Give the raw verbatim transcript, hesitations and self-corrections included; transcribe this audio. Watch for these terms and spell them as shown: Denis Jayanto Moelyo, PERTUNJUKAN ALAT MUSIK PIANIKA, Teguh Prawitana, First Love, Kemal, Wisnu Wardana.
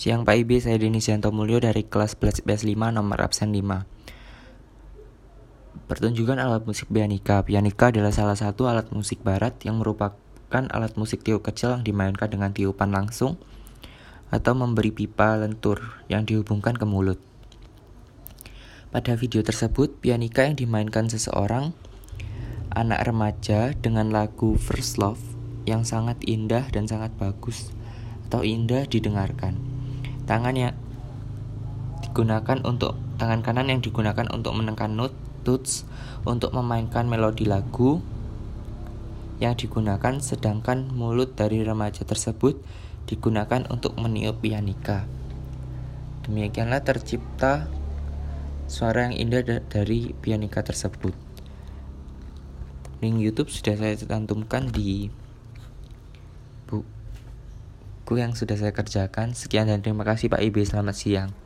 Siang Pak I B, saya Denis Jayanto Moelyo dari kelas sebelas I P S lima nomor absen lima. Pertunjukan alat musik pianika. Pianika adalah salah satu alat musik barat yang merupakan alat musik tiup kecil yang dimainkan dengan tiupan langsung atau memberi pipa lentur yang dihubungkan ke mulut. Pada video tersebut, pianika yang dimainkan seseorang anak remaja dengan lagu First Love yang sangat indah dan sangat bagus atau indah didengarkan. Tangan yang digunakan untuk tangan kanan yang digunakan untuk menekan not, tuts untuk memainkan melodi lagu yang digunakan, sedangkan mulut dari remaja tersebut digunakan untuk meniup pianika. Demikianlah tercipta suara yang indah dari pianika tersebut. Link YouTube sudah saya cantumkan di buku yang sudah saya kerjakan. Sekian dan terima kasih Pak I B. Selamat siang.